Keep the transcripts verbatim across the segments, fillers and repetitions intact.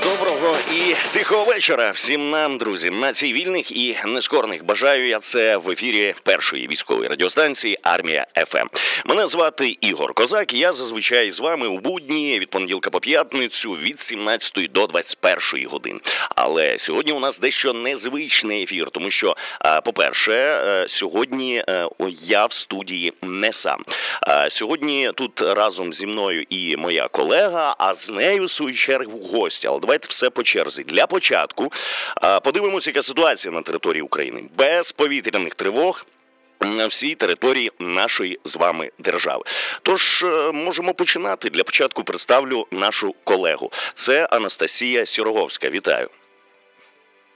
Доброго і тихого вечора всім нам, друзі. На цій вільних і нескорних бажаю я це в ефірі першої військової радіостанції «Армія ФМ». Мене звати Ігор Козак, я зазвичай з вами у будні від понеділка по п'ятницю від сімнадцятої до двадцять першої годин. Але сьогодні у нас дещо незвичний ефір, тому що, по-перше, сьогодні я в студії не сам. Сьогодні тут разом зі мною і моя колега, а з нею, в свою чергу, гостя. Але давайте все по черзі. Для початку подивимося, яка ситуація на території України. Без повітряних тривог на всій території нашої з вами держави. Тож, можемо починати. Для початку представлю нашу колегу. Це Анастасія Сіроговська. Вітаю.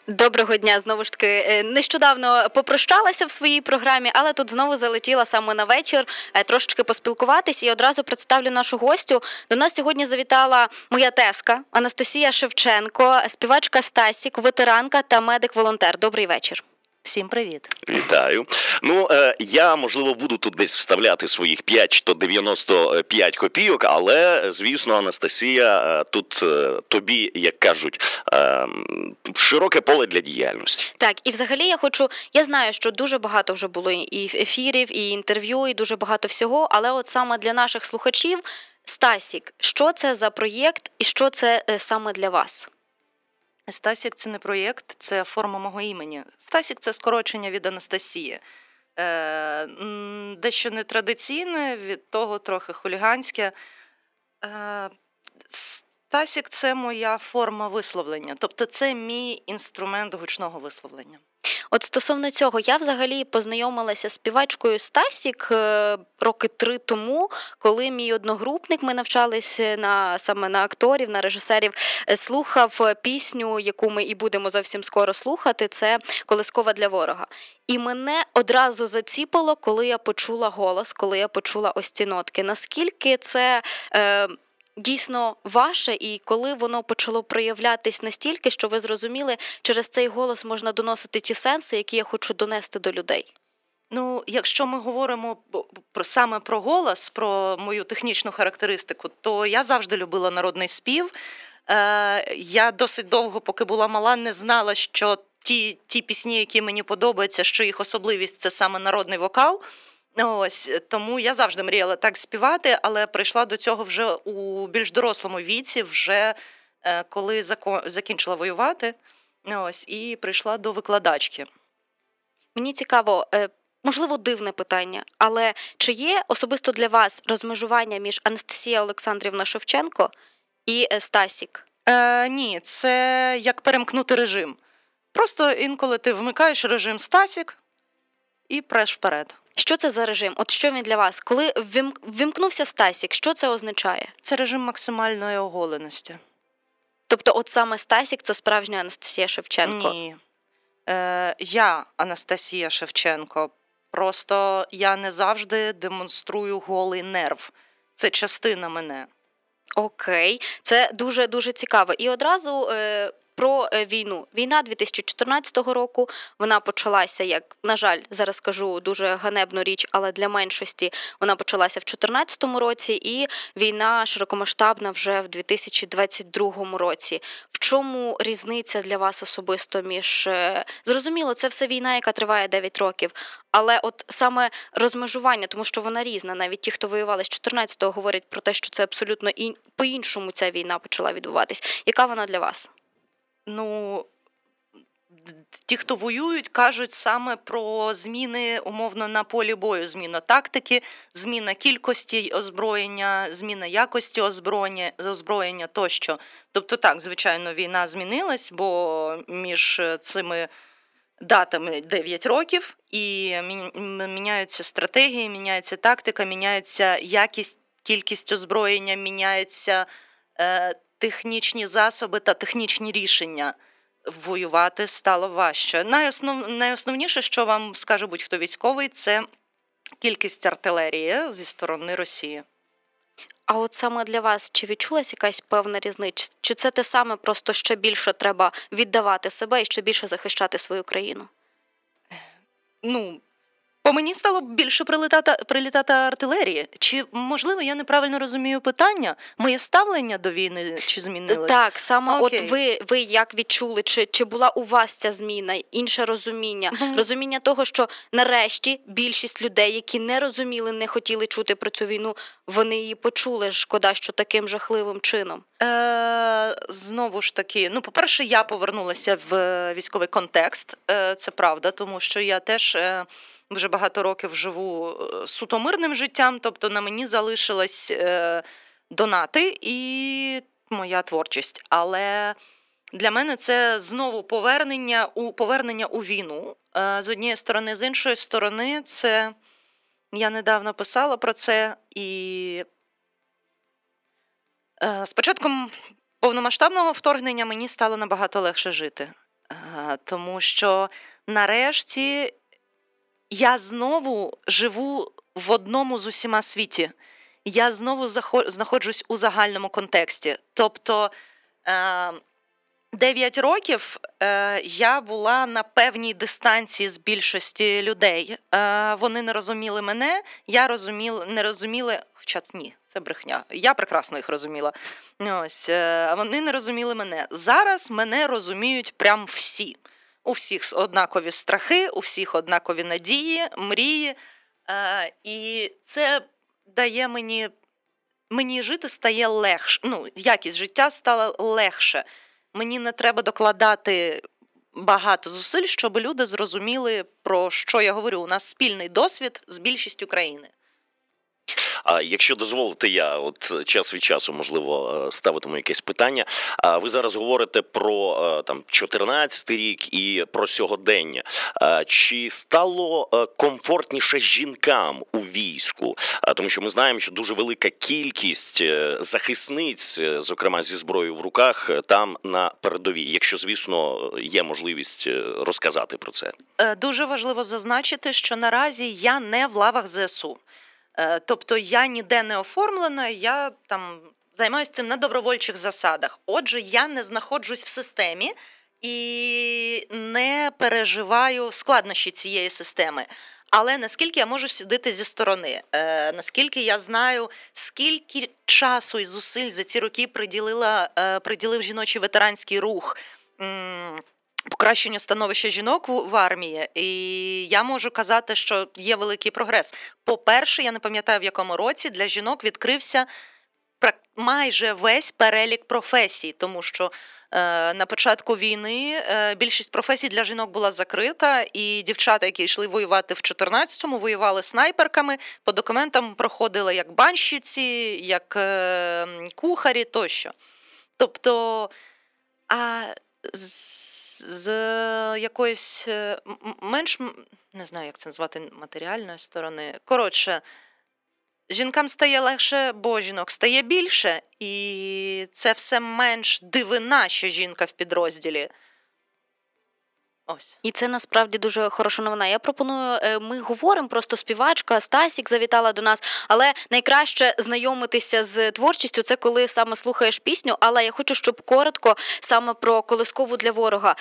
Доброго дня. Знову ж таки, нещодавно попрощалася в своїй програмі, але тут знову залетіла саме на вечір трошечки поспілкуватись і одразу представлю нашу гостю. До нас сьогодні завітала моя тезка Анастасія Шевченко, співачка Стасік, ветеранка та медик-волонтер. Добрий вечір. Всім привіт. Вітаю. Ну, я, можливо, буду тут десь вставляти своїх п'ять дев'яносто п'ять копійок, але, звісно, Анастасія, тут тобі, як кажуть, широке поле для діяльності. Так, і взагалі я хочу, я знаю, що дуже багато вже було і ефірів, і інтерв'ю, і дуже багато всього, але от саме для наших слухачів, Стасік, що це за проєкт і що це саме для вас? Стасік – це не проєкт, це форма мого імені. Стасік – це скорочення від Анастасії. Е, дещо нетрадиційне, від того трохи хуліганське. Е, Стасік – це моя форма висловлення, тобто це мій інструмент гучного висловлення. От стосовно цього, я взагалі познайомилася з співачкою Стасік роки три тому, коли мій одногрупник, ми навчалися на, саме на акторів, на режисерів, слухав пісню, яку ми і будемо зовсім скоро слухати, це «Колискова для ворога». І мене одразу заціпало, коли я почула голос, коли я почула ось ці нотки. Наскільки це... Е, дійсно ваше, і коли воно почало проявлятись настільки, що ви зрозуміли, через цей голос можна доносити ті сенси, які я хочу донести до людей? Ну, якщо ми говоримо про, саме про голос, про мою технічну характеристику, то я завжди любила народний спів. Е, я досить довго, поки була мала, не знала, що ті, ті пісні, які мені подобаються, що їх особливість – це саме народний вокал. Ось, тому я завжди мріяла так співати, але прийшла до цього вже у більш дорослому віці, вже е, коли закон, закінчила воювати, ось, і прийшла до викладачки. Мені цікаво, е, можливо, дивне питання, але чи є особисто для вас розмежування між Анастасія Олександрівна Шевченко і е, Стасік? Е, ні, це як перемкнути режим. Просто інколи ти вмикаєш режим Стасік і преш вперед. Що це за режим? От що він для вас? Коли ввімкнувся Стасік, що це означає? Це режим максимальної оголеності. Тобто от саме Стасік – це справжня Анастасія Шевченко? Ні. Е, я Анастасія Шевченко. Просто я не завжди демонструю голий нерв. Це частина мене. Окей. Це дуже-дуже цікаво. І одразу... Е... Про війну. Війна дві тисячі чотирнадцятого року, вона почалася, як, на жаль, зараз кажу дуже ганебну річ, але для меншості вона почалася в дві тисячі чотирнадцятому році, і війна широкомасштабна вже в дві тисячі двадцять другому році. В чому різниця для вас особисто між... Зрозуміло, це все війна, яка триває дев'ять років, але от саме розмежування, тому що вона різна, навіть ті, хто воювали з чотирнадцятого, говорять про те, що це абсолютно ін... по-іншому ця війна почала відбуватись. Яка вона для вас? Ну, ті, хто воюють, кажуть саме про зміни, умовно, на полі бою. Зміна тактики, зміна кількості озброєння, зміна якості озброєння, озброєння тощо. Тобто так, звичайно, війна змінилась, бо між цими датами дев'ять років і міняються стратегії, міняється тактика, міняється якість, кількість озброєння, міняється е, технічні засоби та технічні рішення. Воювати стало важче. Найоснов... Найосновніше, що вам скаже будь-хто військовий, це кількість артилерії зі сторони Росії. А от саме для вас, чи відчулась якась певна різниця? Чи це те саме, просто ще більше треба віддавати себе і ще більше захищати свою країну? Ну, По мені стало більше прилітати, прилітати артилерії. Чи, можливо, я неправильно розумію питання? Моє ставлення до війни чи змінилось? Так, саме Окей. от ви, ви як відчули, чи, чи була у вас ця зміна, інше розуміння? Mm-hmm. Розуміння того, що нарешті більшість людей, які не розуміли, не хотіли чути про цю війну, вони її почули, шкода, що таким жахливим чином. Е, знову ж таки, ну, по-перше, я повернулася в військовий контекст, е, це правда, тому що я теж... Е, Вже багато років живу суто мирним життям, тобто на мені залишились донати і моя творчість. Але для мене це знову повернення у, повернення у війну. З однієї сторони, з іншої сторони, це я недавно писала про це. І з початком повномасштабного вторгнення мені стало набагато легше жити. Тому що нарешті... Я знову живу в одному з усіма світі. Я знову знаходжусь у загальному контексті. Тобто дев'ять років я була на певній дистанції з більшості людей. Вони не розуміли мене, я розуміла, не розуміли, хоча ні, це брехня. Я прекрасно їх розуміла. Ось, вони не розуміли мене. Зараз мене розуміють прям всі. У всіх однакові страхи, у всіх однакові надії, мрії. Е, і це дає мені... Мені жити стає легше. Ну, якість життя стала легше. Мені не треба докладати багато зусиль, щоб люди зрозуміли, про що я говорю. У нас спільний досвід з більшістю країни. А якщо дозволите, я от час від часу, можливо, ставитиму якесь питання. А ви зараз говорите про там чотирнадцятий рік і про сьогодення. Чи стало комфортніше жінкам у війську? Тому що ми знаємо, що дуже велика кількість захисниць, зокрема зі зброєю в руках, там на передовій. Якщо, звісно, є можливість розказати про це. Дуже важливо зазначити, що наразі я не в лавах ЗСУ. Тобто я ніде не оформлена, я там займаюся цим на добровольчих засадах. Отже, я не знаходжусь в системі і не переживаю складнощі цієї системи. Але наскільки я можу сидіти зі сторони, е, наскільки я знаю, скільки часу і зусиль за ці роки приділила, е, приділив жіночий ветеранський рух м- покращенню становища жінок в армії, і я можу казати, що є великий прогрес. По-перше, я не пам'ятаю, в якому році для жінок відкрився майже весь перелік професій, тому що е, на початку війни е, більшість професій для жінок була закрита, і дівчата, які йшли воювати в чотирнадцятому, воювали снайперками, по документам проходили як банщиці, як е, кухарі тощо. Тобто... А... з якоїсь менш, не знаю, як це назвати, матеріальної сторони. Коротше, жінкам стає легше, бо жінок стає більше, і це все менш дивина, що жінка в підрозділі. Ось. І це насправді дуже хороша новина. Я пропоную, ми говоримо, просто співачка Стасік завітала до нас, але найкраще знайомитися з творчістю – це коли саме слухаєш пісню, але я хочу, щоб коротко саме про колискову для ворога.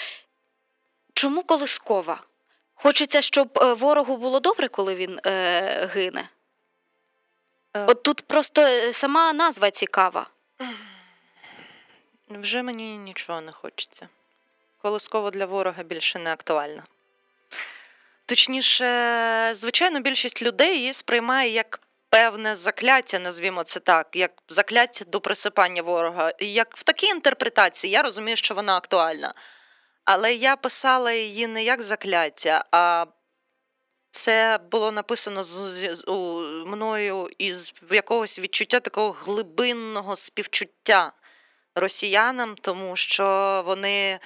Чому колискова? Хочеться, щоб ворогу було добре, коли він е, гине? От тут просто сама назва цікава. Вже мені нічого не хочеться. Колискова для ворога більше не актуальна. Точніше, звичайно, більшість людей її сприймає як певне закляття, назвімо це так, як закляття до присипання ворога. І як в такій інтерпретації я розумію, що вона актуальна. Але я писала її не як закляття, а це було написано з, з, з, у, мною із якогось відчуття такого глибинного співчуття росіянам, тому що вони...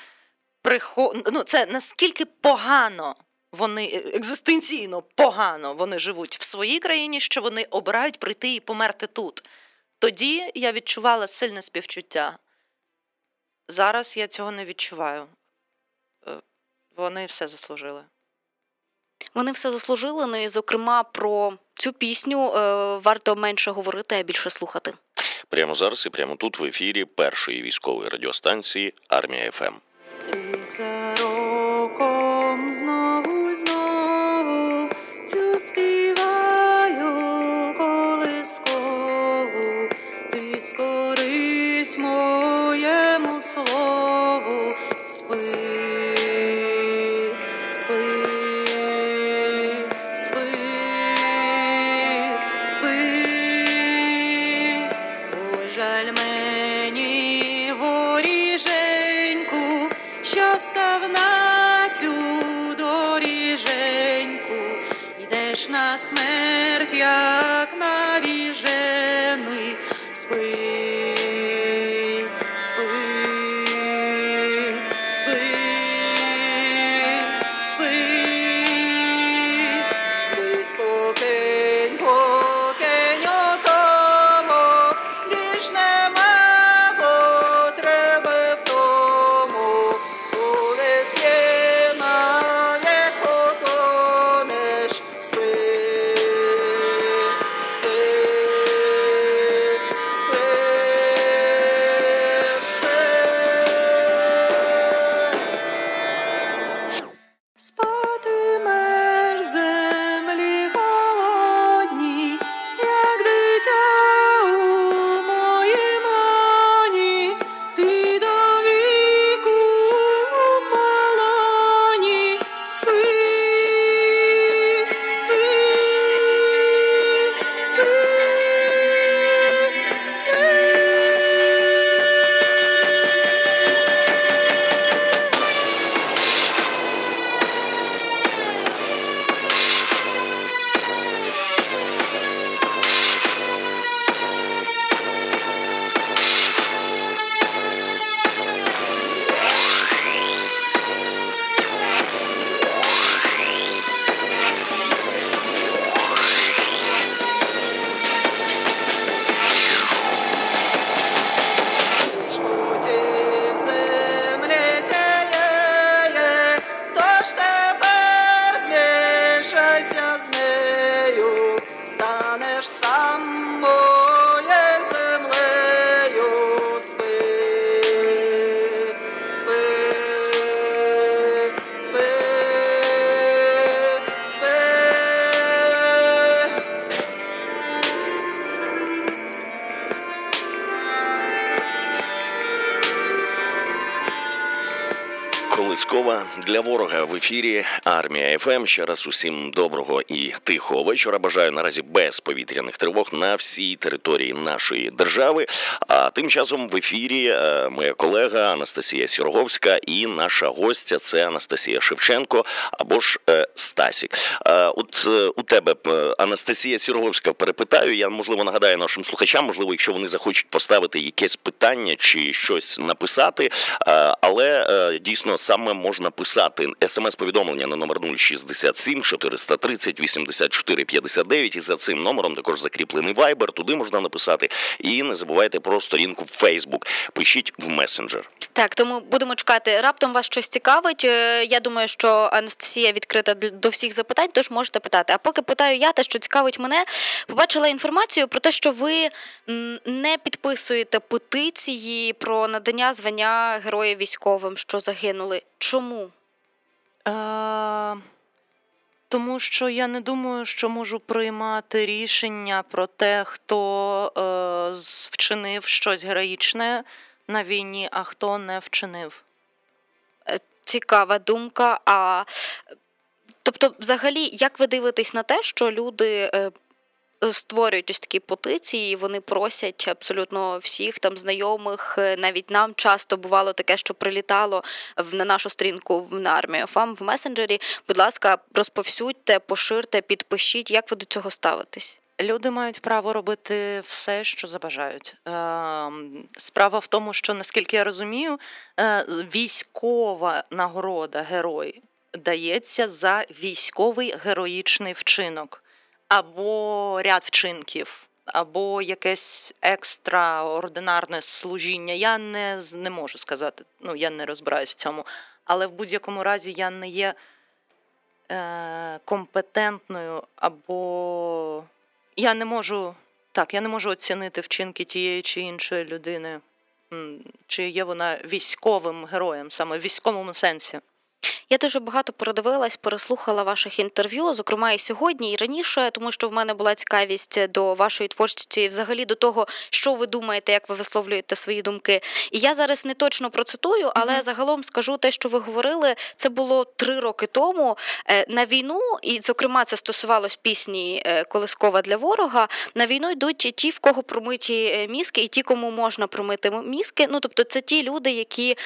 Прихо... Ну, це наскільки погано вони, екзистенційно погано вони живуть в своїй країні, що вони обирають прийти і померти тут. Тоді я відчувала сильне співчуття. Зараз я цього не відчуваю. Вони все заслужили. Вони все заслужили, ну і, зокрема, про цю пісню варто менше говорити, а більше слухати. Прямо зараз і прямо тут в ефірі першої військової радіостанції «Армія ФМ». Під за роком знову, знову цю співаю колискову, ти скорись моєму слову, спи, спи. На смерть, як навіжений, спи, спи, спи, спи, спи, спокинь, покинь отому, більш нема потреби в тому, коли стіна не потонеш, спи. Колискова для ворога в ефірі «Армія ФМ». Ще раз усім доброго і тихого вечора. Бажаю наразі без повітряних тривог на всій території нашої держави. А тим часом в ефірі моя колега Анастасія Сіроговська і наша гостя – це Анастасія Шевченко або ж Стасік. От у тебе, Анастасія Сіроговська, перепитаю. Я, можливо, нагадаю нашим слухачам, можливо, якщо вони захочуть поставити якесь питання чи щось написати, але дійсно саме можна писати смс-повідомлення на номер нуль шістдесят сім чотириста тридцять вісімдесят чотири п'ятдесят дев'ять, і за цим номером також закріплений Viber, туди можна написати. І не забувайте про сторінку в Facebook, пишіть в месенджер. Так, тому будемо чекати. Раптом вас щось цікавить, я думаю, що Анастасія відкрита до всіх запитань, тож можете питати. А поки питаю я, те, що цікавить мене, побачила інформацію про те, що ви не підписуєте петиції про надання звання героя військовим, що загинули. Чому? Е, тому що я не думаю, що можу приймати рішення про те, хто е, вчинив щось героїчне на війні, а хто не вчинив. Цікава думка. А тобто, взагалі, як ви дивитесь на те, що люди е, створюють ось такі петиції, вони просять абсолютно всіх там знайомих, навіть нам часто бувало таке, що прилітало на нашу сторінку на армію ФАМ в месенджері. Будь ласка, розповсюдьте, поширте, підпишіть. Як ви до цього ставитесь? Люди мають право робити все, що забажають. Справа в тому, що, наскільки я розумію, військова нагорода герой дається за військовий героїчний вчинок. Або ряд вчинків, або якесь екстраординарне служіння. Я не, не можу сказати, ну, я не розбираюсь в цьому. Але в будь-якому разі я не є е, компетентною, або я не можу, так, я не можу оцінити вчинки тієї чи іншої людини, чи є вона військовим героєм, саме в військовому сенсі. Я дуже багато передивилась, переслухала ваших інтерв'ю, зокрема і сьогодні, і раніше, тому що в мене була цікавість до вашої творчості і взагалі до того, що ви думаєте, як ви висловлюєте свої думки. І я зараз не точно процитую, але mm-hmm. загалом скажу те, що ви говорили, це було три роки тому на війну, і, зокрема, це стосувалось пісні «Колискова для ворога», на війну йдуть ті, в кого промиті мізки, і ті, кому можна промити мізки. Ну, тобто, це ті люди, які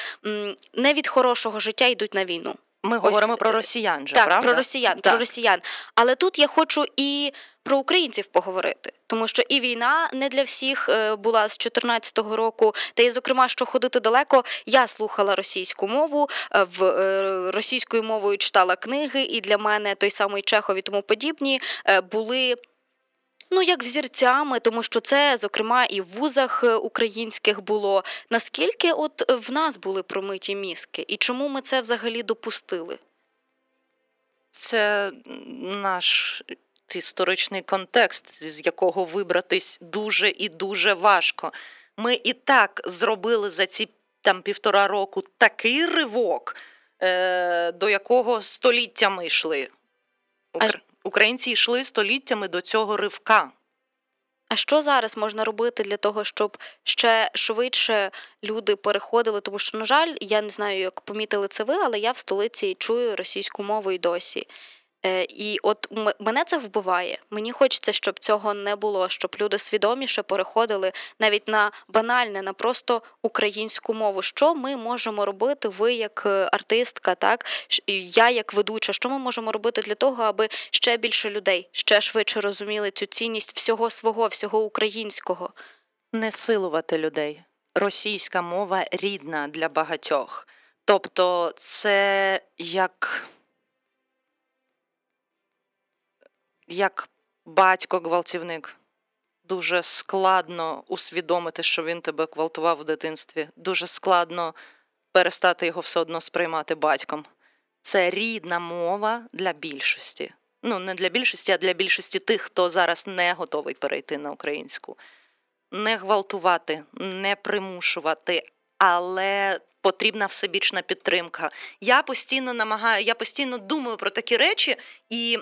не від хорошого життя йдуть на війну. Ми Ось, говоримо про росіян же, так, правда? Про росіян, так, про росіян. Але тут я хочу і про українців поговорити. Тому що і війна не для всіх була з дві тисячі чотирнадцятого року. Та й, зокрема, що ходити далеко, я слухала російську мову, в російською мовою читала книги, і для мене той самий Чехов і тому подібні були... Ну, як взірцями, тому що це, зокрема, і в вузах українських було. Наскільки от в нас були промиті мізки? І чому ми це взагалі допустили? Це наш історичний контекст, з якого вибратись дуже і дуже важко. Ми і так зробили за ці там півтора року такий ривок, до якого століттями йшли. Укр... Українці йшли століттями до цього ривка. А що зараз можна робити для того, щоб ще швидше люди переходили? Тому що, на жаль, я не знаю, як помітили це ви, але я в столиці чую російську мову і досі. І от мене це вбиває. Мені хочеться, щоб цього не було, щоб люди свідоміше переходили навіть на банальне, на просто українську мову. Що ми можемо робити, ви як артистка, так, я як ведуча, що ми можемо робити для того, аби ще більше людей, ще швидше розуміли цю цінність всього свого, всього українського? Не силувати людей. Російська мова рідна для багатьох. Тобто це як... Як батько-гвалтівник, дуже складно усвідомити, що він тебе гвалтував у дитинстві. Дуже складно перестати його все одно сприймати батьком. Це рідна мова для більшості. Ну, не для більшості, а для більшості тих, хто зараз не готовий перейти на українську. Не гвалтувати, не примушувати, але... Потрібна всебічна підтримка. Я постійно намагаю, я постійно думаю про такі речі і...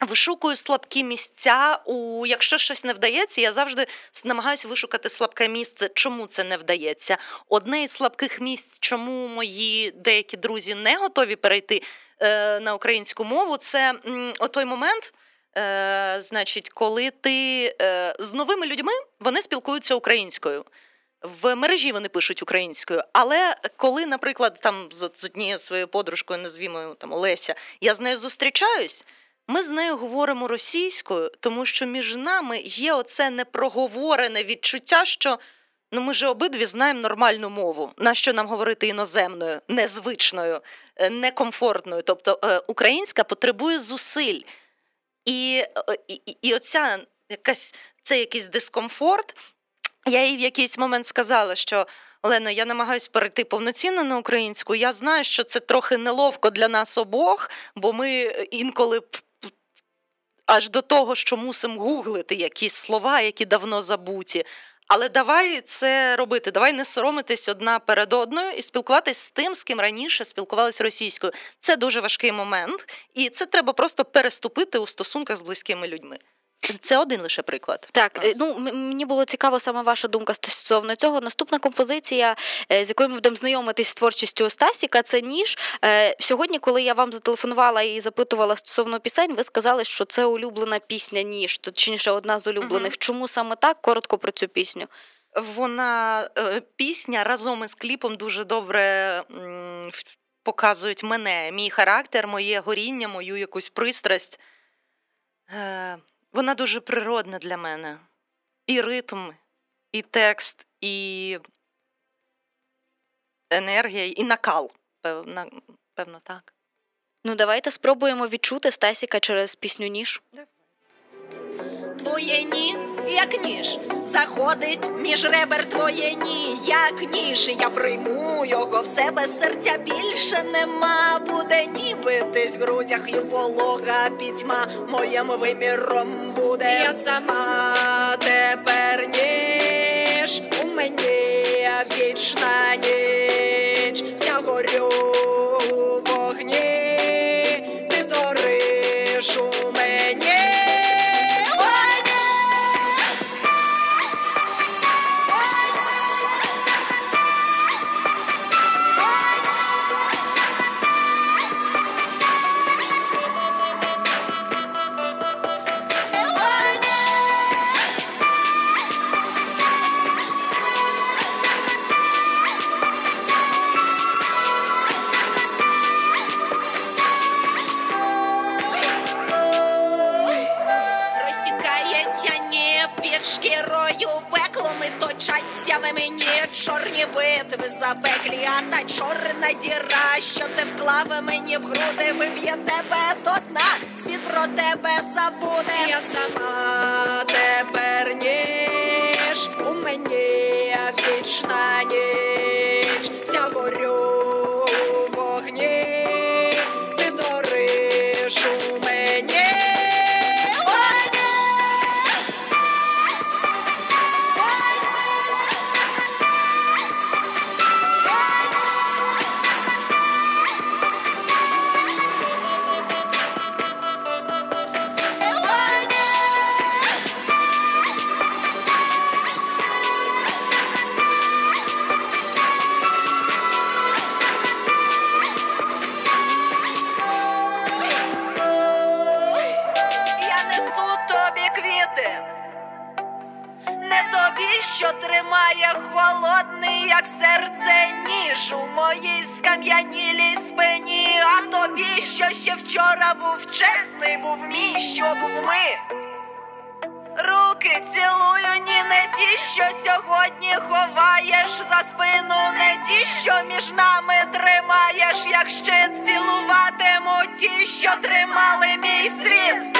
Вишукую слабкі місця, у якщо щось не вдається, я завжди намагаюся вишукати слабке місце, чому це не вдається. Одне із слабких місць, чому мої деякі друзі не готові перейти е, на українську мову, це м, отой момент, е, значить, коли ти е, з новими людьми, вони спілкуються українською. В мережі вони пишуть українською, але коли, наприклад, там з, з однією своєю подружкою, назвімо там Олеся, я з нею зустрічаюсь, ми з нею говоримо російською, тому що між нами є оце непроговорене відчуття, що ну, ми ж обидві знаємо нормальну мову. Нащо нам говорити іноземною, незвичною, некомфортною? Тобто українська потребує зусиль. І, і, і оця якась, це якийсь дискомфорт. Я їй в якийсь момент сказала, що Олено, я намагаюся перейти повноцінно на українську. Я знаю, що це трохи неловко для нас обох, бо ми інколи... Аж до того, що мусимо гуглити якісь слова, які давно забуті. Але давай це робити, давай не соромитись одна перед одною і спілкуватись з тим, з ким раніше спілкувалися російською. Це дуже важкий момент, і це треба просто переступити у стосунках з близькими людьми. Це один лише приклад. Так, ну мені було цікаво саме ваша думка стосовно цього. Наступна композиція, з якою ми будемо знайомитись з творчістю Стасіка, це «Ніж». Сьогодні, коли я вам зателефонувала і запитувала стосовно пісень, ви сказали, що це улюблена пісня «Ніж», точніше одна з улюблених. Угу. Чому саме так? Коротко про цю пісню. Вона, пісня разом із кліпом дуже добре показують мене, мій характер, моє горіння, мою якусь пристрасть. Вона дуже природна для мене. І ритм, і текст, і енергія, і накал. Певно, певно так. Ну, давайте спробуємо відчути Стасіка через пісню «Ніж». Твоє «ні» як ніж, заходить між ребер, твоє «ні» як ніж. Я прийму його в себе, серця більше нема. Буде ніби десь в грудях і волога пітьма, моїм виміром буде я сама. Тепер ніж у мені вічна ніч, вся горю у вогні. Страшні битви запеклі, а та чорна діра, що ти вклав мені в груди, виб'є тебе до дна, світ про тебе забуде. Я сама тепер ніж, у мені вічна ніч, вся горю в вогні, ти зориш у мені. Що тримає холодний, як серце, ніж у моїй скам'янілій спині, а тобі, що ще вчора був чесний, був мій, що був ми. Руки цілую, ні, не ті, що сьогодні ховаєш за спину, не ті, що між нами тримаєш, як щит, цілуватиму ті, що тримали мій світ.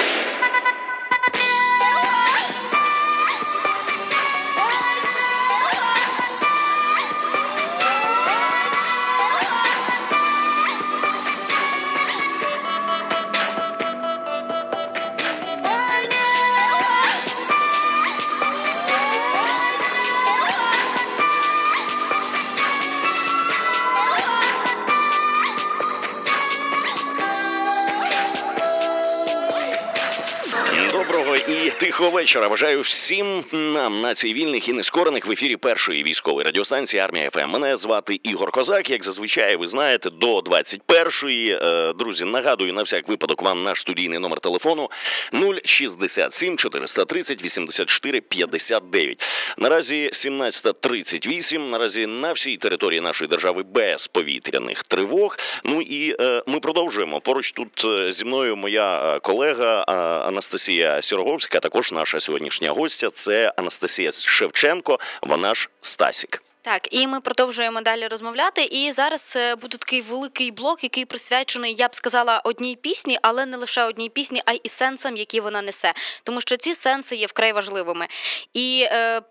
І тихого вечора. Бажаю всім нам, націй вільних і нескорених, в ефірі першої військової радіостанції «Армія ФМ». Мене звати Ігор Козак. Як зазвичай, ви знаєте, до двадцять першої. Друзі, нагадую на всяк випадок вам наш студійний номер телефону нуль шістдесят сім чотириста тридцять вісімдесят чотири п'ятдесят дев'ять. Наразі сімнадцята тридцять вісім. Наразі на всій території нашої держави без повітряних тривог. Ну і е, ми продовжуємо. Поруч тут зі мною моя колега Анастасія Сіроговська. А також наша сьогоднішня гостя – це Анастасія Шевченко, вона ж Стасік. Так, і ми продовжуємо далі розмовляти, і зараз буде такий великий блок, який присвячений, я б сказала, одній пісні, але не лише одній пісні, а й сенсам, які вона несе, тому що ці сенси є вкрай важливими. І е,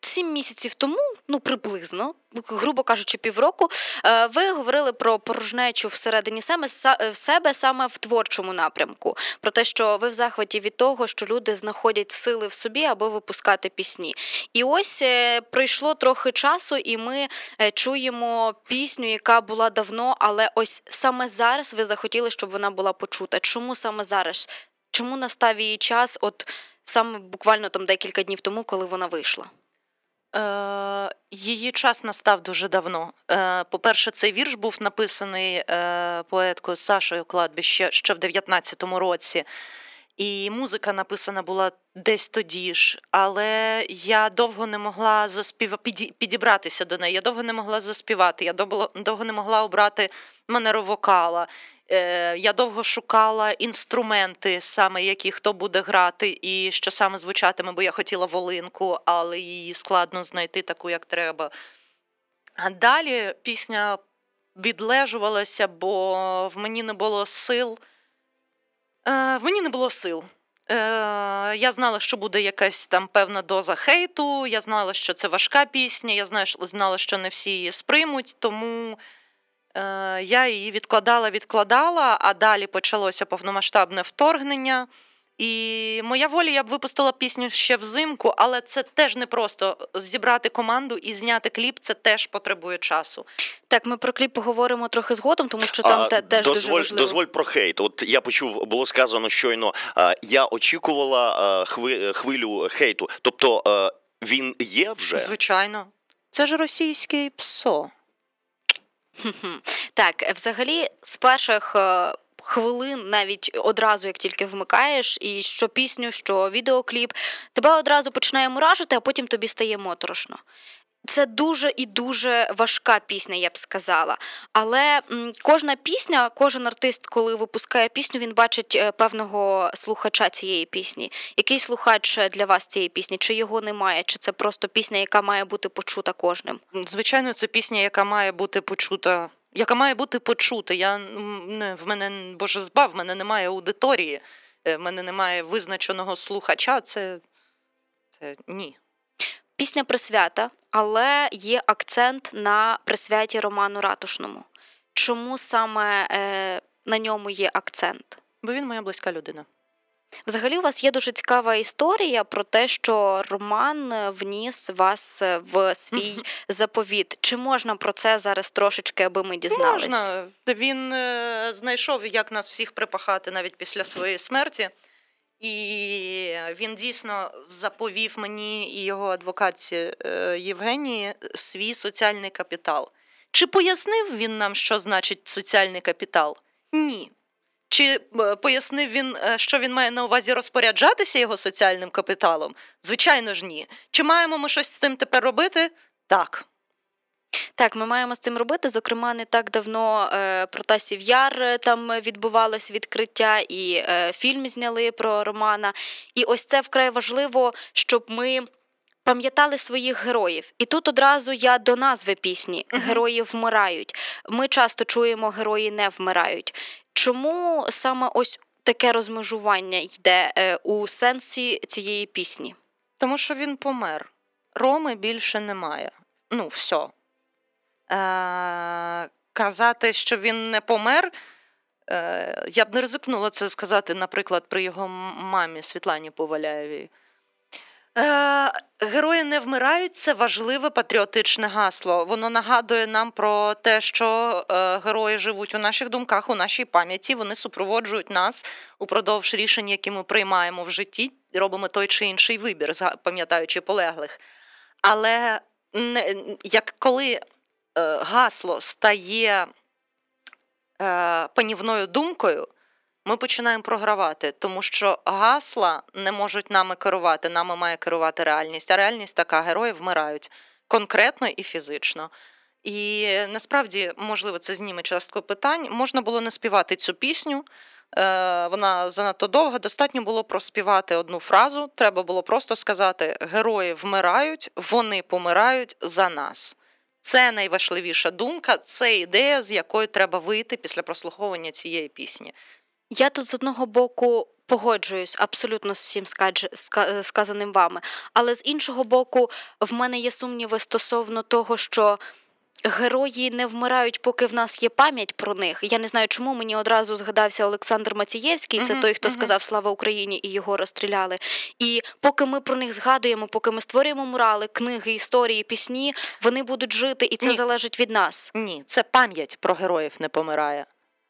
сім місяців тому, ну приблизно, грубо кажучи, півроку, ви говорили про порожнечу всередині себе саме в творчому напрямку. Про те, що ви в захваті від того, що люди знаходять сили в собі, аби випускати пісні. І ось пройшло трохи часу, і ми чуємо пісню, яка була давно, але ось саме зараз ви захотіли, щоб вона була почута. Чому саме зараз? Чому настав її час, от саме буквально там декілька днів тому, коли вона вийшла? Її час настав дуже давно. По-перше, цей вірш був написаний поеткою Сашою Кладбище ще в дев'ятнадцятому році. І музика написана була десь тоді ж, але я довго не могла заспів... підібратися до неї, я довго не могла заспівати, я довго не могла обрати манеру вокала, я довго шукала інструменти, саме які хто буде грати і що саме звучатиме, бо я хотіла волинку, але її складно знайти таку, як треба. А далі пісня відлежувалася, бо в мені не було сил. Е, в мені не було сил. Е, я знала, що буде якась там певна доза хейту, я знала, що це важка пісня, я знала, що не всі її сприймуть, тому е, я її відкладала, відкладала, а далі почалося повномасштабне вторгнення. І моя воля, я б випустила пісню ще взимку, але це теж не просто зібрати команду і зняти кліп, це теж потребує часу. Так, ми про кліп поговоримо трохи згодом, тому що там а, те, теж дозволь, дуже важливо. Дозволь про хейт. От я почув, було сказано щойно, а, я очікувала а, хви, хвилю хейту. Тобто а, він є вже? Звичайно. Це ж російський ПСО. Так, взагалі з перших... хвилин, навіть одразу, як тільки вмикаєш, і що пісню, що відеокліп, тебе одразу починає муражити, а потім тобі стає моторошно. Це дуже і дуже важка пісня, я б сказала. Але кожна пісня, кожен артист, коли випускає пісню, він бачить певного слухача цієї пісні. Який слухач для вас цієї пісні? Чи його немає? Чи це просто пісня, яка має бути почута кожним? Звичайно, це пісня, яка має бути почута. Яка має бути почута. Я, в мене, боже збав, в мене немає аудиторії, в мене немає визначеного слухача. Це, це ні. Пісня присвята, але є акцент на присвяті Роману Ратушному. Чому саме е, на ньому є акцент? Бо він моя близька людина. Взагалі у вас є дуже цікава історія про те, що Роман вніс вас в свій заповіт. Чи можна про це зараз трошечки, аби ми дізнались? Можна. Він е, знайшов, як нас всіх припахати навіть після своєї смерті. І він дійсно заповів мені і його адвокатці Євгенії свій соціальний капітал. Чи пояснив він нам, що значить соціальний капітал? Ні. Чи пояснив він, що він має на увазі розпоряджатися його соціальним капіталом? Звичайно ж, ні. Чи маємо ми щось з цим тепер робити? Так. Так, ми маємо з цим робити. Зокрема, не так давно е, Протасів Яр там відбувалось відкриття, і е, фільм зняли про Романа. І ось це вкрай важливо, щоб ми пам'ятали своїх героїв. І тут одразу я до назви пісні «Герої вмирають». Ми часто чуємо «Герої не вмирають». Чому саме ось таке розмежування йде е, у сенсі цієї пісні? Тому що він помер. Роми більше немає. Ну, все. Казати, що він не помер, я б не ризикнула це сказати, наприклад, при його мамі Світлані Поваляєвій. Герої не вмирають – це важливе патріотичне гасло. Воно нагадує нам про те, що герої живуть у наших думках, у нашій пам'яті, вони супроводжують нас упродовж рішень, які ми приймаємо в житті, робимо той чи інший вибір, пам'ятаючи полеглих. Але не, як коли гасло стає е, панівною думкою, ми починаємо програвати, тому що гасла не можуть нами керувати, нами має керувати реальність. А реальність така, герої вмирають конкретно і фізично. І насправді, можливо, це зніме частку питань, можна було не співати цю пісню, е, вона занадто довга, достатньо було проспівати одну фразу, треба було просто сказати «Герої вмирають, вони помирають за нас». Це найважливіша думка, це ідея, з якою треба вийти після прослуховування цієї пісні. Я тут з одного боку погоджуюсь абсолютно з всім сказаним вами, але з іншого боку в мене є сумніви стосовно того, що герої не вмирають, поки в нас є пам'ять про них. Я не знаю, чому мені одразу згадався Олександр Мацієвський, це той, хто сказав «Слава Україні» і його розстріляли. І поки ми про них згадуємо, поки ми створюємо мурали, книги, історії, пісні, вони будуть жити, і це Ні. залежить від нас. Ні, це пам'ять про героїв не помирає,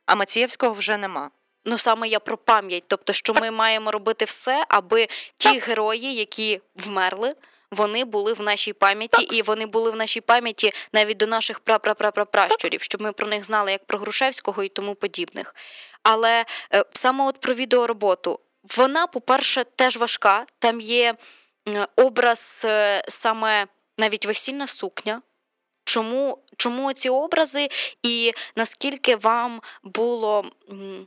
а Мацієвського вже нема. Ну, саме я про пам'ять, тобто, що ми маємо робити все, аби ті так. герої, які вмерли, вони були в нашій пам'яті, так. і вони були в нашій пам'яті навіть до наших пра-пра-пра-пра-пращурів, щоб ми про них знали як про Грушевського і тому подібних. Але е, саме от про відеороботу. Вона, по-перше, теж важка. Там є е, образ е, саме навіть весільна сукня. Чому, чому ці образи і наскільки вам було м,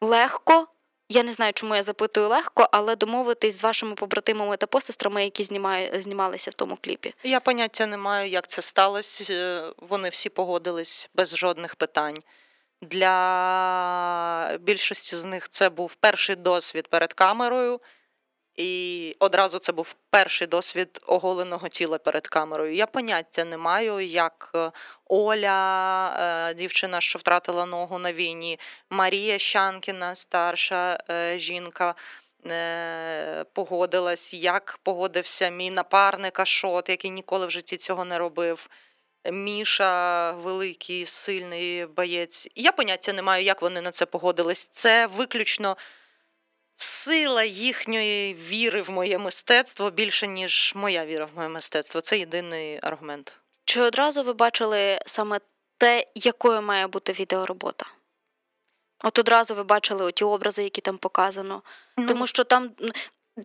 легко, я не знаю, чому я запитую легко, але домовитись з вашими побратимами та посестрами, які знімаю, знімалися в тому кліпі. Я поняття не маю, як це сталося. Вони всі погодились без жодних питань. Для більшості з них це був перший досвід перед камерою. І одразу це був перший досвід оголеного тіла перед камерою. Я поняття не маю, як Оля, дівчина, що втратила ногу на війні, Марія Щанкіна, старша жінка, погодилась, як погодився мій напарник Ашот, який ніколи в житті цього не робив. Міша, великий, сильний боєць. Я поняття не маю, як вони на це погодились. Це виключно сила їхньої віри в моє мистецтво більше, ніж моя віра в моє мистецтво. Це єдиний аргумент. Чи одразу ви бачили саме те, якою має бути відеоробота? От одразу ви бачили ті образи, які там показано. Ну, тому що там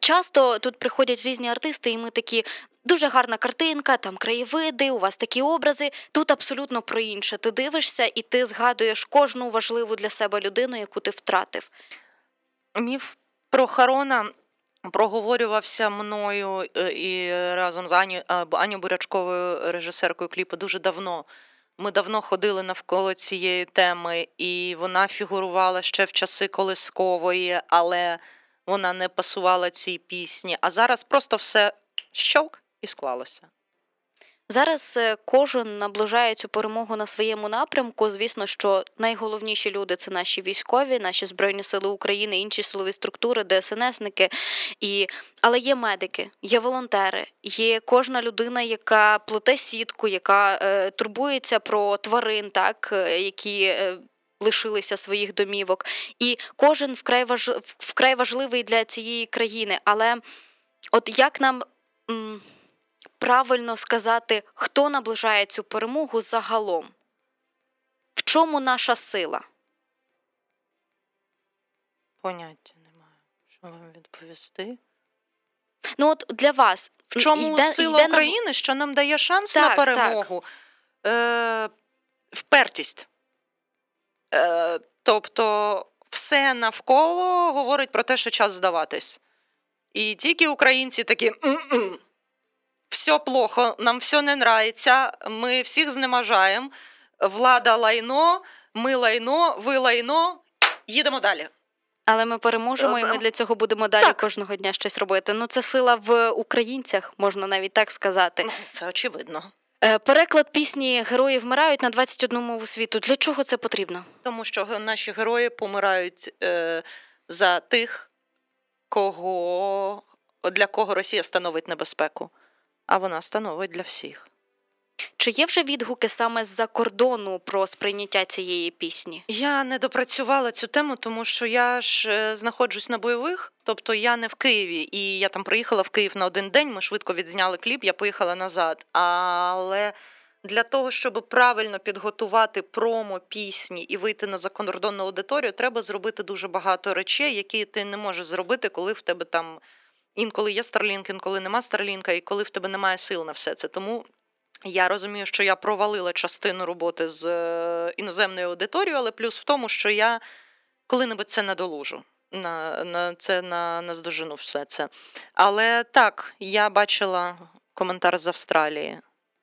Часто тут приходять різні артисти, і ми такі: дуже гарна картинка, там краєвиди, у вас такі образи. Тут абсолютно про інше. Ти дивишся і ти згадуєш кожну важливу для себе людину, яку ти втратив. Міф про Харона проговорювався мною і разом з Ані, Ані Бурячковою, режисеркою кліпу, дуже давно. Ми давно ходили навколо цієї теми, і вона фігурувала ще в часи Колискової, але вона не пасувала цій пісні. А зараз просто все щолк і склалося. Зараз кожен наближає цю перемогу на своєму напрямку. Звісно, що найголовніші люди – це наші військові, наші Збройні Сили України, інші силові структури, ДСНСники. І... Але є медики, є волонтери, є кожна людина, яка плете сітку, яка е, турбується про тварин, так, які... Е, лишилися своїх домівок. І кожен вкрай, важ... вкрай важливий для цієї країни. Але от як нам м, правильно сказати, хто наближає цю перемогу загалом? В чому наша сила? Поняття немає. Що вам відповісти? Ну от для вас. В чому йде, сила йде України, нам... що нам дає шанс так, на перемогу? Е, впертість. Тобто все навколо говорить про те, що час здаватись. І тільки українці такі: м-м-м, все плохо, нам все не нравиться, ми всіх знеможаємо, влада лайно, ми лайно, ви лайно, їдемо далі. Але ми переможемо, і ми для цього будемо далі так. кожного дня щось робити. Ну це сила в українцях, можна навіть так сказати. Це очевидно. Переклад пісні «Герої вмирають» на двадцять одну мову світу. Для чого це потрібно? Тому що наші герої помирають е, за тих, кого, для кого Росія становить небезпеку. А вона становить для всіх. Чи є вже відгуки саме з-за кордону про сприйняття цієї пісні? Я не допрацювала цю тему, тому що я ж знаходжусь на бойових, тобто я не в Києві. І я там приїхала в Київ на один день, ми швидко відзняли кліп, я поїхала назад. Але для того, щоб правильно підготувати промо пісні і вийти на закордонну аудиторію, треба зробити дуже багато речей, які ти не можеш зробити, коли в тебе там інколи є Starlink, інколи нема Starlink, і коли в тебе немає сил на все це. Тому... Я розумію, що я провалила частину роботи з іноземною аудиторією, але плюс в тому, що я коли-небудь це надолужу, на, на це на наздожину все це. Але так, я бачила коментар з Австралії,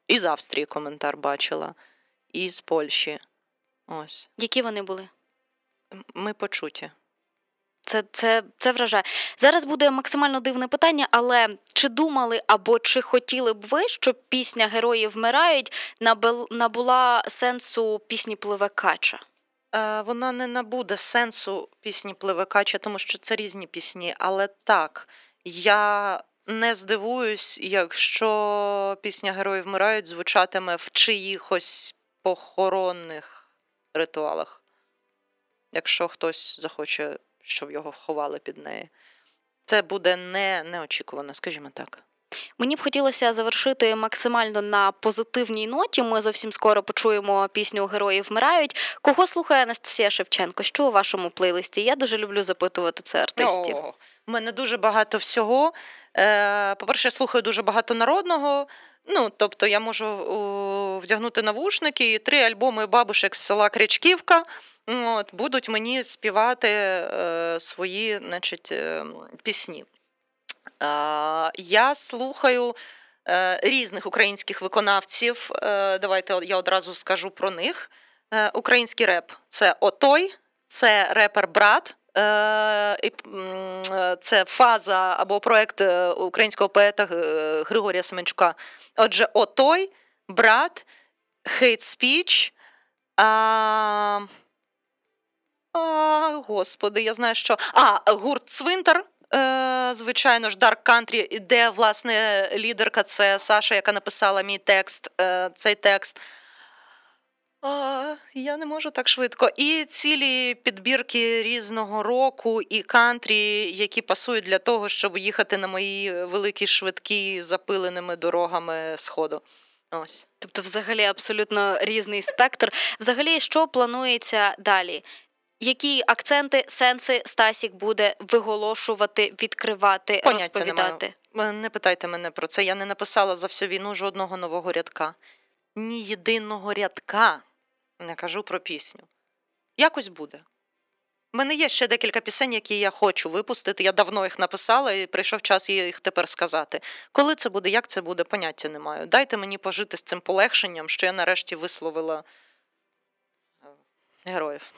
і з Австрії коментар бачила, і з Польщі. Ось. Які вони були? Ми почуті. Це, це, це вражає. Зараз буде максимально дивне питання, але чи думали або чи хотіли б ви, щоб пісня «Герої вмирають» набула сенсу пісні «Пливе кача»? Вона не набуде сенсу пісні «Пливе кача», тому що це різні пісні. Але так, я не здивуюсь, якщо пісня «Герої вмирають» звучатиме в чиїхось похоронних ритуалах. Якщо хтось захоче... щоб його ховали під неї. Це буде не, неочікувано, скажімо так. Мені б хотілося завершити максимально на позитивній ноті. Ми зовсім скоро почуємо пісню «Герої вмирають». Кого слухає Анастасія Шевченко? Що у вашому плейлисті? Я дуже люблю запитувати це артистів. О, в мене дуже багато всього. По-перше, я слухаю дуже багато народного. Ну, тобто я можу вдягнути навушники і три альбоми бабушек з села Крячківка. От, будуть мені співати е, свої, значить, е, пісні. Е, я слухаю е, різних українських виконавців. Е, давайте я одразу скажу про них. Е, український реп – це Отой, це Репер-брат, е, е, це фаза або проект українського поета Григорія Семенчука. Отже, Отой, брат, хейт-спіч, а... Е, А, господи, я знаю, що... А, гурт «Цвинтар», е, звичайно ж, «Дарк Кантрі», де, власне, лідерка – це Саша, яка написала мій текст, е, цей текст. А, я не можу так швидко. І цілі підбірки різного року і кантрі, які пасують для того, щоб їхати на мої великі швидкі запиленими дорогами Сходу. Ось. Тобто, взагалі, абсолютно різний спектр. Взагалі, що планується далі? які акценти, сенси Стасік буде виголошувати, відкривати, поняття розповідати? Немає. Не питайте мене про це. Я не написала за всю війну жодного нового рядка. Ні єдиного рядка. Не кажу про пісню. Якось буде. У мене є ще декілька пісень, які я хочу випустити. Я давно їх написала, і прийшов час їх тепер сказати. Коли це буде, як це буде, поняття не маю. Дайте мені пожити з цим полегшенням, що я нарешті висловила героїв.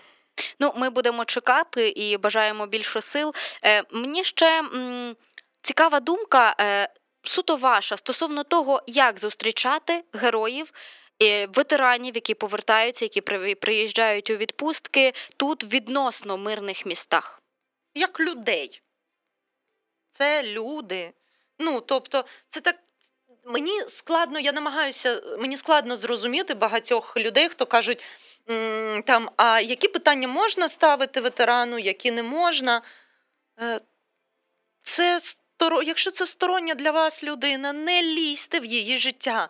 Ну, ми будемо чекати і бажаємо більше сил. Е, мені ще м, цікава думка, е, суто ваша, стосовно того, як зустрічати героїв, ветеранів, які повертаються, які приїжджають у відпустки тут в відносно мирних містах. Як людей. Це люди. Ну, тобто, це так, мені складно, я намагаюся, мені складно зрозуміти багатьох людей, хто кажуть, там, а які питання можна ставити ветерану, які не можна. Це, якщо це стороння для вас людина, не лізьте в її життя.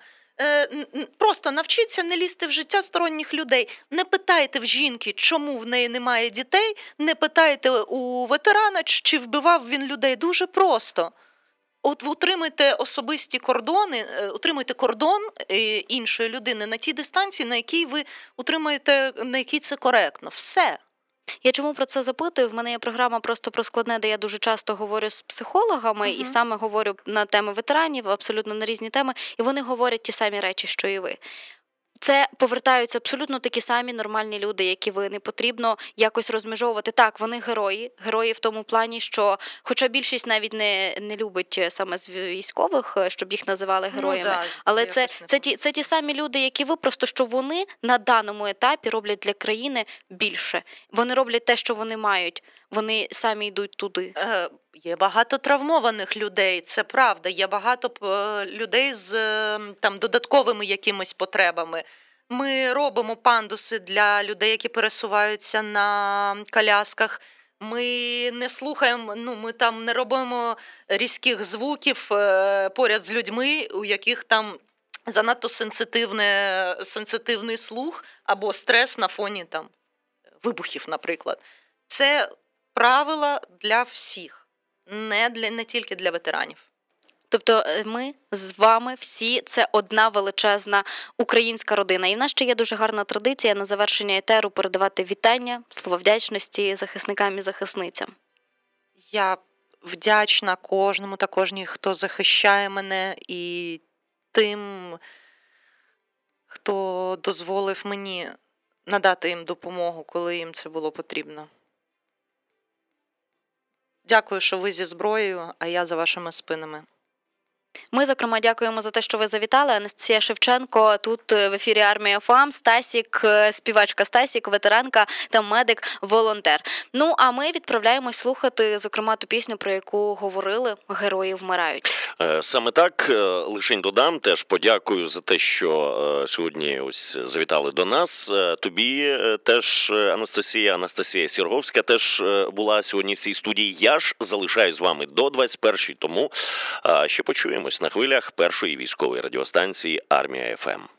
Просто навчіться не лізти в життя сторонніх людей. Не питайте в жінки, чому в неї немає дітей, не питайте у ветерана, чи вбивав він людей. Дуже просто. От ви утримуйте особисті кордони, утримуйте кордон іншої людини на тій дистанції, на якій ви утримуєте, на якій це коректно. Все. Я чому про це запитую? В мене є програма «Просто про складне», де я дуже часто говорю з психологами, uh-huh. і саме говорю на теми ветеранів, абсолютно на різні теми, і вони говорять ті самі речі, що і ви. Це повертаються абсолютно такі самі нормальні люди, які ви, не потрібно якось розмежовувати. Так, вони герої, герої в тому плані, що хоча більшість навіть не, не любить саме з військових, щоб їх називали героями, ну, да, але це, це, це, ті, це ті самі люди, які ви, просто що вони на даному етапі роблять для країни більше. Вони роблять те, що вони мають. Вони самі йдуть туди. Е, є багато травмованих людей, це правда. Є багато е, людей з е, там, додатковими якимись потребами. Ми робимо пандуси для людей, які пересуваються на колясках. Ми не слухаємо, ну, ми там не робимо різких звуків е, поряд з людьми, у яких там занадто сенситивне, сенситивний слух або стрес на фоні там, вибухів, наприклад. Це правила для всіх, не, для, не тільки для ветеранів. Тобто ми з вами всі – це одна величезна українська родина. І в нас ще є дуже гарна традиція на завершення етеру передавати вітання, слова вдячності захисникам і захисницям. Я вдячна кожному та кожній, хто захищає мене, і тим, хто дозволив мені надати їм допомогу, коли їм це було потрібно. Дякую, що ви зі зброєю, а я за вашими спинами. Ми, зокрема, дякуємо за те, що ви завітали. Анастасія Шевченко тут в ефірі «Армія ФМ», Стасік, співачка Стасік, ветеранка та медик-волонтер. Ну, а ми відправляємось слухати, зокрема, ту пісню, про яку говорили «Герої вмирають». Саме так, лишень додам, теж подякую за те, що сьогодні ось завітали до нас. Тобі теж, Анастасія, Анастасія Сіроговська теж була сьогодні в цій студії. Я ж залишаюсь з вами до двадцять першої, тому ще почуємо. На хвилях першої військової радіостанції «Армія ФМ».